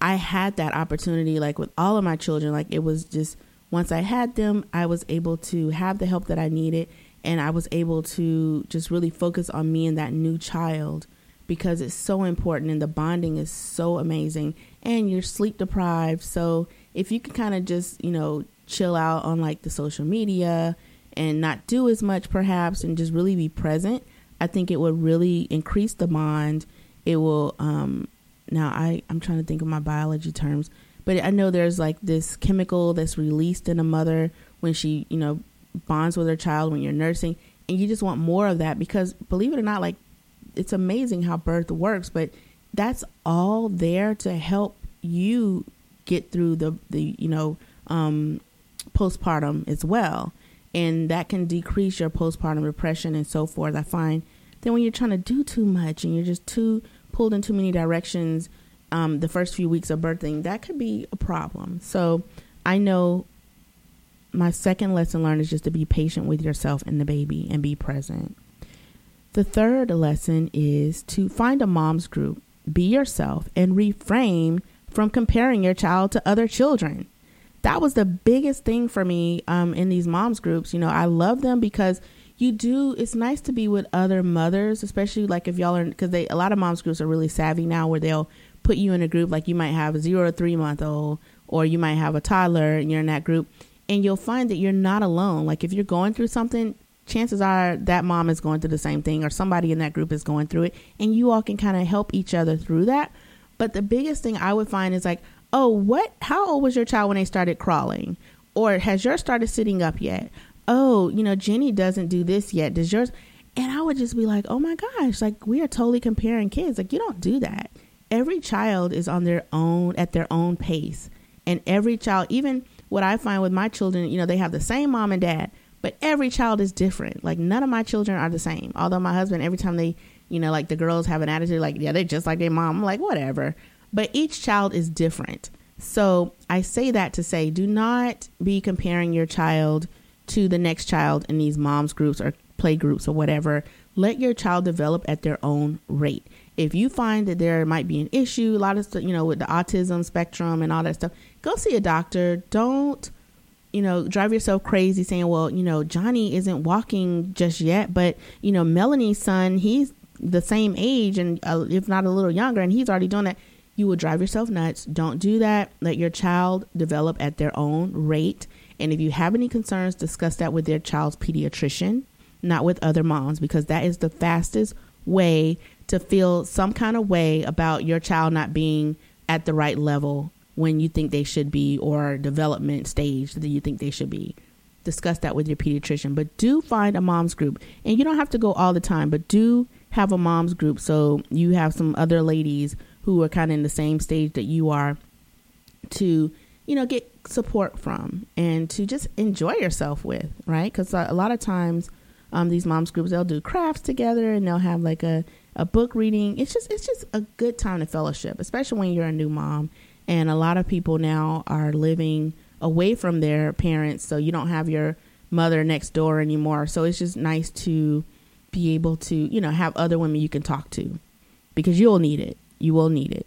I had that opportunity, like with all of my children. Like, it was just, once I had them, I was able to have the help that I needed, and I was able to just really focus on me and that new child, because it's so important, and the bonding is so amazing, and you're sleep deprived. So if you can kind of just, you know, chill out on like the social media and not do as much perhaps, and just really be present, I think it would really increase the bond. It will, um, now I, I'm trying to think of my biology terms, but I know there's like this chemical that's released in a mother when she, you know, bonds with her child when you're nursing, and you just want more of that, because believe it or not, like, it's amazing how birth works, but that's all there to help you get through the, the you know, um, postpartum as well. and that can decrease your postpartum depression and so forth, I find. Then when you're trying to do too much and you're just too pulled in too many directions um, the first few weeks of birthing, that could be a problem. So I know my second lesson learned is just to be patient with yourself and the baby and be present. The third lesson is to find a mom's group, be yourself, and refrain from comparing your child to other children. That was the biggest thing for me um, in these moms groups. You know, I love them because you do. It's nice to be with other mothers, especially like if y'all are, because they a lot of moms groups are really savvy now where they'll put you in a group. Like you might have a zero to three month old or you might have a toddler and you're in that group and you'll find that you're not alone. Like if you're going through something, chances are that mom is going through the same thing or somebody in that group is going through it and you all can kind of help each other through that. But the biggest thing I would find is like, oh, what? How old was your child when they started crawling? Or has yours started sitting up yet? Oh, you know, Jenny doesn't do this yet. Does yours? And I would just be like, oh my gosh, like we are totally comparing kids. Like you don't do that. Every child is on their own, at their own pace. And every child, even what I find with my children, you know, they have the same mom and dad, but every child is different. Like none of my children are the same. Although my husband, every time they, you know, like the girls have an attitude like, yeah, they're just like their mom. I'm like, whatever. But each child is different. So I say that to say, do not be comparing your child to the next child in these moms groups or play groups or whatever. Let your child develop at their own rate. If you find that there might be an issue, a lot of stuff, you know, with the autism spectrum and all that stuff, go see a doctor. Don't, you know, drive yourself crazy saying, well, you know, Johnny isn't walking just yet, but, you know, Melanie's son, he's the same age and uh, if not a little younger, and he's already doing that. You will drive yourself nuts. Don't do that. Let your child develop at their own rate. And if you have any concerns, discuss that with their child's pediatrician, not with other moms, because that is the fastest way to feel some kind of way about your child not being at the right level when you think they should be or development stage that you think they should be. Discuss that with your pediatrician, but do find a mom's group. And you don't have to go all the time, but do have a mom's group. So you have some other ladies who are kind of in the same stage that you are to, you know, get support from and to just enjoy yourself with, right? Because a lot of times um, these moms groups, they'll do crafts together and they'll have like a, a book reading. It's just it's just a good time to fellowship, especially when you're a new mom. And a lot of people now are living away from their parents. So you don't have your mother next door anymore. So it's just nice to be able to, you know, have other women you can talk to because you'll need it. You will need it.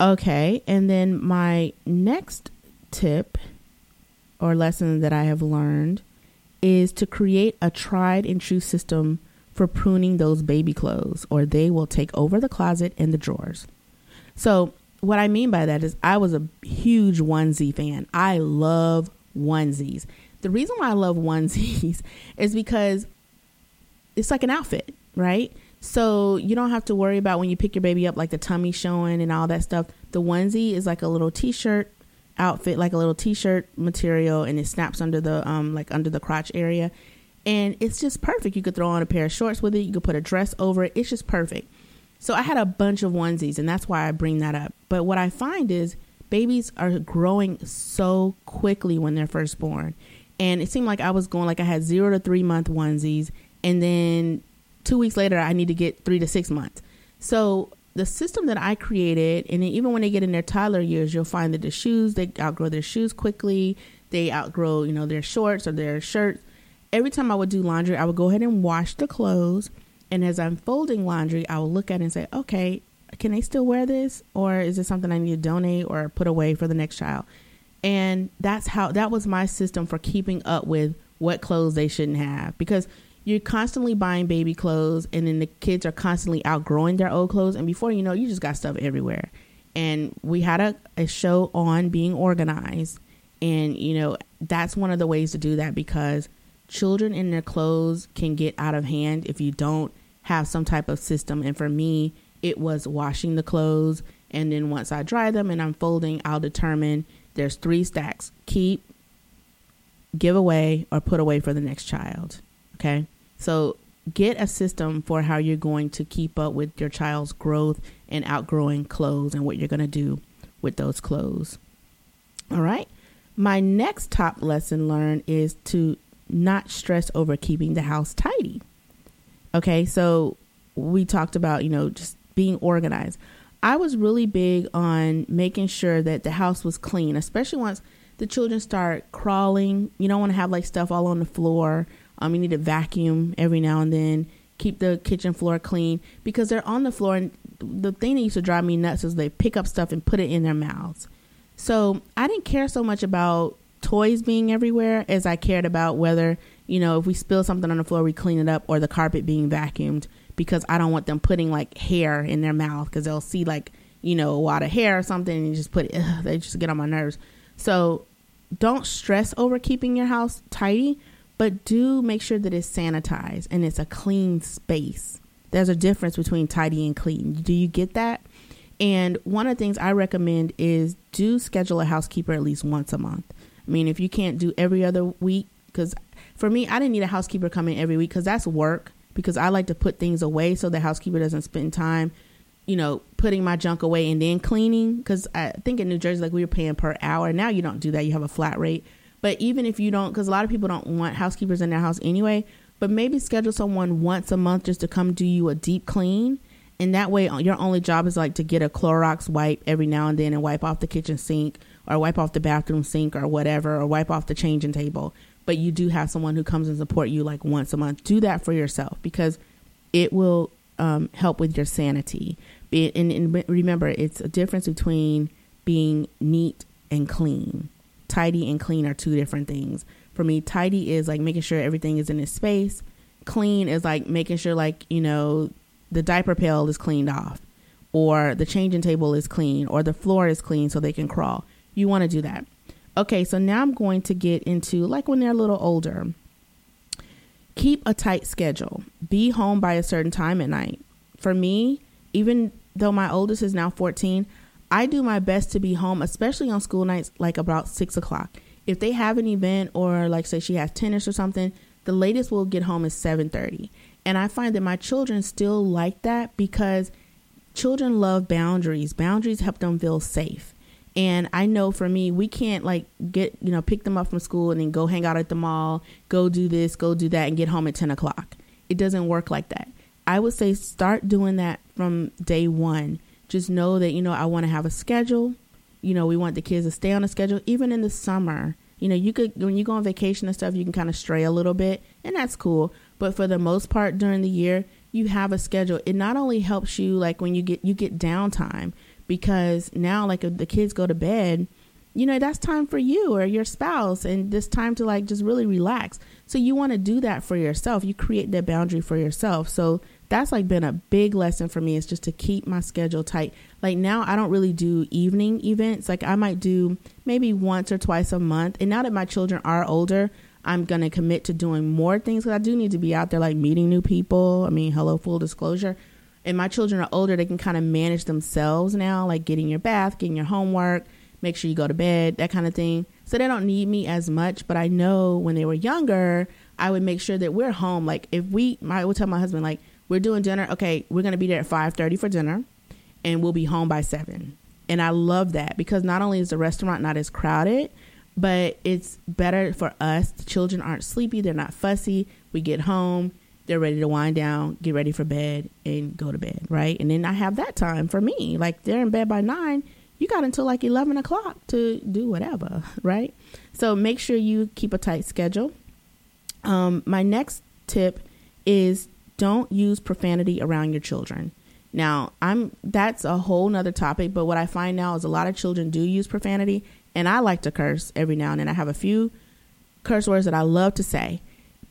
Okay. And then my next tip or lesson that I have learned is to create a tried and true system for pruning those baby clothes, or they will take over the closet and the drawers. So what I mean by that is I was a huge onesie fan. I love onesies. The reason why I love onesies is because it's like an outfit, right? So you don't have to worry about when you pick your baby up, like the tummy showing and all that stuff. The onesie is like a little T-shirt outfit, like a little T-shirt material. And it snaps under the um like under the crotch area. And it's just perfect. You could throw on a pair of shorts with it. You could put a dress over it. It's just perfect. So I had a bunch of onesies and that's why I bring that up. But what I find is babies are growing so quickly when they're first born. And it seemed like I was going like I had zero to three month onesies and then two weeks later, I need to get three to six months. So the system that I created, and even when they get in their toddler years, you'll find that the shoes, they outgrow their shoes quickly. They outgrow, you know, their shorts or their shirts. Every time I would do laundry, I would go ahead and wash the clothes. And as I'm folding laundry, I will look at it and say, okay, can they still wear this? Or is this something I need to donate or put away for the next child? And that's how, that was my system for keeping up with what clothes they shouldn't have. Because you're constantly buying baby clothes and then the kids are constantly outgrowing their old clothes. And before you know, you just got stuff everywhere. And we had a, a show on being organized. And, you know, that's one of the ways to do that because children in their clothes can get out of hand if you don't have some type of system. And for me, it was washing the clothes. And then once I dry them and I'm folding, I'll determine there's three stacks: keep, give away, or put away for the next child. Okay. So get a system for how you're going to keep up with your child's growth and outgrowing clothes and what you're going to do with those clothes. All right. My next top lesson learned is to not stress over keeping the house tidy. Okay, so we talked about, you know, just being organized. I was really big on making sure that the house was clean, especially once the children start crawling. You don't want to have like stuff all on the floor. Um, you need to vacuum every now and then. Keep the kitchen floor clean because they're on the floor. And the thing that used to drive me nuts is they pick up stuff and put it in their mouths. So I didn't care so much about toys being everywhere as I cared about whether, you know, if we spill something on the floor, we clean it up, or the carpet being vacuumed, because I don't want them putting like hair in their mouth because they'll see like, you know, a lot of hair or something and you just put it, ugh, they just get on my nerves. So don't stress over keeping your house tidy, but do make sure that it's sanitized and it's a clean space. There's a difference between tidy and clean. Do you get that? And one of the things I recommend is do schedule a housekeeper at least once a month. I mean, if you can't do every other week, because for me, I didn't need a housekeeper coming every week because that's work, because I like to put things away so the housekeeper doesn't spend time, you know, putting my junk away and then cleaning. Because I think in New Jersey, like we were paying per hour. Now you don't do that. You have a flat rate. But even if you don't, because a lot of people don't want housekeepers in their house anyway, but maybe schedule someone once a month just to come do you a deep clean. And that way your only job is like to get a Clorox wipe every now and then and wipe off the kitchen sink or wipe off the bathroom sink or whatever, or wipe off the changing table. But you do have someone who comes and support you like once a month. Do that for yourself because it will um, help with your sanity. And, and remember, it's a difference between being neat and clean. Tidy and clean are two different things. For me, tidy is like making sure everything is in its space. Clean is like making sure, like, you know, the diaper pail is cleaned off or the changing table is clean or the floor is clean so they can crawl. You want to do that. Okay, so now I'm going to get into like when they're a little older. Keep a tight schedule. Be home by a certain time at night. For me, even though my oldest is now fourteen, I do my best to be home, especially on school nights, like about six o'clock. If they have an event or like say she has tennis or something, the latest we'll get home is seven thirty. And I find that my children still like that because children love boundaries. Boundaries help them feel safe. And I know for me, we can't like get, you know, pick them up from school and then go hang out at the mall, go do this, go do that and get home at ten o'clock. It doesn't work like that. I would say start doing that from day one. Just know that, you know, I want to have a schedule. You know, we want the kids to stay on a schedule, even in the summer. You know, you could, when you go on vacation and stuff, you can kind of stray a little bit and that's cool. But for the most part during the year, you have a schedule. It not only helps you like when you get, you get downtime because now like if the kids go to bed, you know, that's time for you or your spouse and this time to like just really relax. So you want to do that for yourself. You create that boundary for yourself. So that's like been a big lesson for me is just to keep my schedule tight. Like now I don't really do evening events. Like I might do maybe once or twice a month. And now that my children are older, I'm going to commit to doing more things because I do need to be out there like meeting new people. I mean, hello, full disclosure. And my children are older. They can kind of manage themselves now, like getting your bath, getting your homework, make sure you go to bed, that kind of thing. So they don't need me as much. But I know when they were younger, I would make sure that we're home. Like if we, I would tell my husband, like, we're doing dinner. Okay, we're going to be there at five thirty for dinner and we'll be home by seven. And I love that because not only is the restaurant not as crowded, but it's better for us. The children aren't sleepy. They're not fussy. We get home. They're ready to wind down, get ready for bed and go to bed. Right. And then I have that time for me. Like they're in bed by nine. You got until like eleven o'clock to do whatever. Right. So make sure you keep a tight schedule. Um, my next tip is don't use profanity around your children. Now, I'm that's a whole nother topic, but what I find now is a lot of children do use profanity, and I like to curse every now and then. I have a few curse words that I love to say,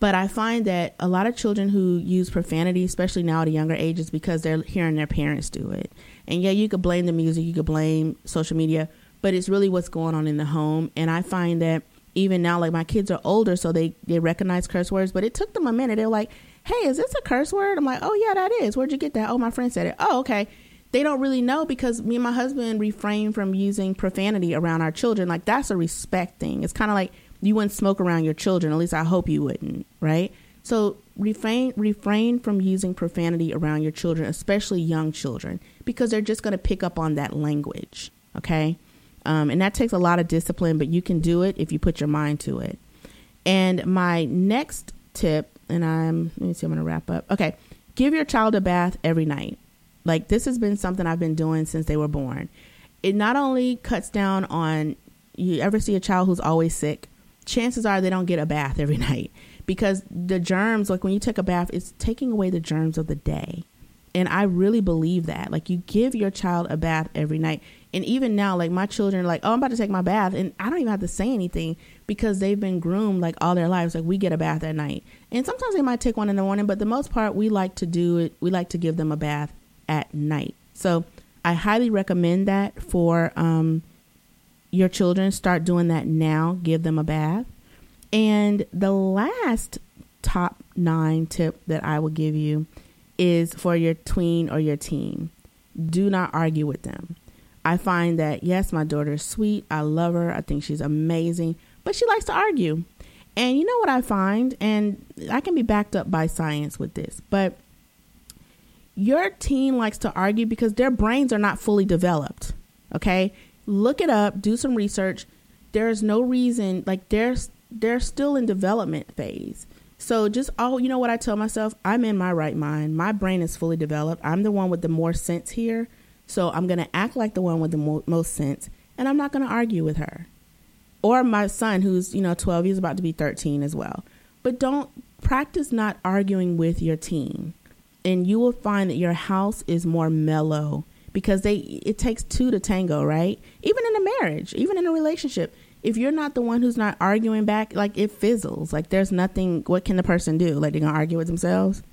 but I find that a lot of children who use profanity, especially now at a younger age, is because they're hearing their parents do it. And yeah, you could blame the music, you could blame social media, but it's really what's going on in the home. And I find that even now, like my kids are older, so they, they recognize curse words, but it took them a minute. They were like, hey, is this a curse word? I'm like, oh, yeah, that is. Where'd you get that? Oh, my friend said it. Oh, okay. They don't really know because me and my husband refrain from using profanity around our children. Like that's a respect thing. It's kind of like you wouldn't smoke around your children. At least I hope you wouldn't. Right. So refrain, refrain from using profanity around your children, especially young children, because they're just going to pick up on that language. OK. Um, and that takes a lot of discipline, but you can do it if you put your mind to it. And my next tip, and I'm, let me see, I'm going to wrap up. Okay. Give your child a bath every night. Like, this has been something I've been doing since they were born. It not only cuts down on, you ever see a child who's always sick, chances are they don't get a bath every night, because the germs, like when you take a bath, it's taking away the germs of the day. And I really believe that, like, you give your child a bath every night. And even now, like, my children are like, oh, I'm about to take my bath. And I don't even have to say anything, because they've been groomed like all their lives. Like, we get a bath at night, and sometimes they might take one in the morning, but the most part, we like to do it. We like to give them a bath at night. So I highly recommend that for um, your children. Start doing that now. Give them a bath. And the last top nine tip that I will give you is for your tween or your teen. Do not argue with them. I find that, yes, my daughter is sweet. I love her. I think she's amazing, but she likes to argue. And you know what I find, and I can be backed up by science with this, but your teen likes to argue because their brains are not fully developed. Okay. Look it up, do some research. There's no reason, like, there's, they're still in development phase. So just, oh, you know what I tell myself? I'm in my right mind. My brain is fully developed. I'm the one with the more sense here. So I'm going to act like the one with the mo- most sense. And I'm not going to argue with her. Or my son, who's, you know, twelve, he's about to be thirteen as well. But don't practice not arguing with your teen. And you will find that your house is more mellow, because they, it takes two to tango, right? Even in a marriage, even in a relationship. If you're not the one who's not arguing back, like, it fizzles. Like, there's nothing, what can the person do? Like, they're going to argue with themselves,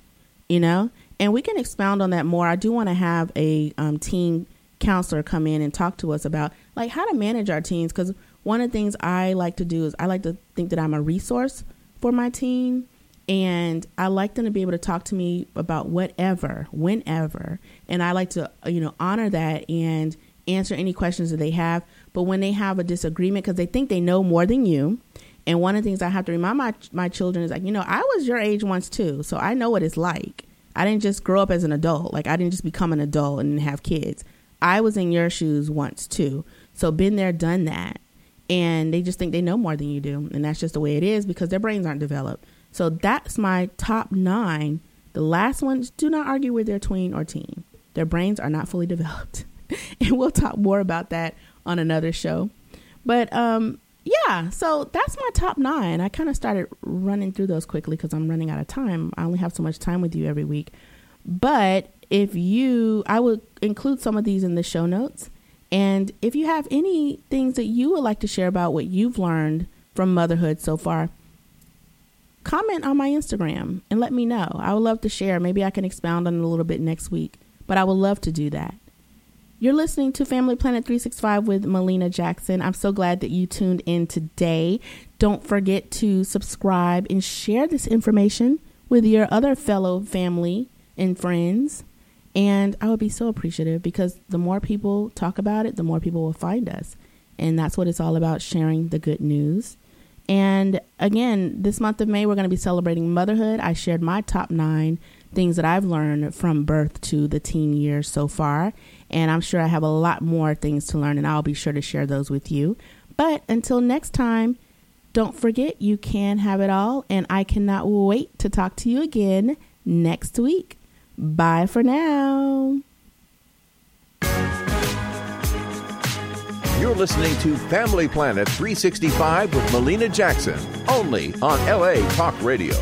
you know? And we can expound on that more. I do want to have a um, teen counselor come in and talk to us about, like, how to manage our teens. Because one of the things I like to do is I like to think that I'm a resource for my teen. And I like them to be able to talk to me about whatever, whenever. And I like to, you know, honor that and answer any questions that they have. But when they have a disagreement, because they think they know more than you. And one of the things I have to remind my my children is, like, you know, I was your age once too. So I know what it's like. I didn't just grow up as an adult. Like, I didn't just become an adult and have kids. I was in your shoes once too. So been there, done that. And they just think they know more than you do. And that's just the way it is, because their brains aren't developed. So that's my top nine. The last one is, do not argue with their tween or teen. Their brains are not fully developed. And we'll talk more about that on another show. But um, yeah, so that's my top nine. I kind of started running through those quickly because I'm running out of time. I only have so much time with you every week. But if you, I will include some of these in the show notes. And if you have any things that you would like to share about what you've learned from motherhood so far, comment on my Instagram and let me know. I would love to share. Maybe I can expound on it a little bit next week, but I would love to do that. You're listening to Family Planet three sixty-five with Melina Jackson. I'm so glad that you tuned in today. Don't forget to subscribe and share this information with your other fellow family and friends. And I would be so appreciative, because the more people talk about it, the more people will find us. And that's what it's all about, sharing the good news. And again, this month of May, we're going to be celebrating motherhood. I shared my top nine things that I've learned from birth to the teen years so far. And I'm sure I have a lot more things to learn, and I'll be sure to share those with you. But until next time, don't forget, you can have it all. And I cannot wait to talk to you again next week. Bye for now. You're listening to Family Planet three sixty-five with Melina Jackson, only on L A Talk Radio.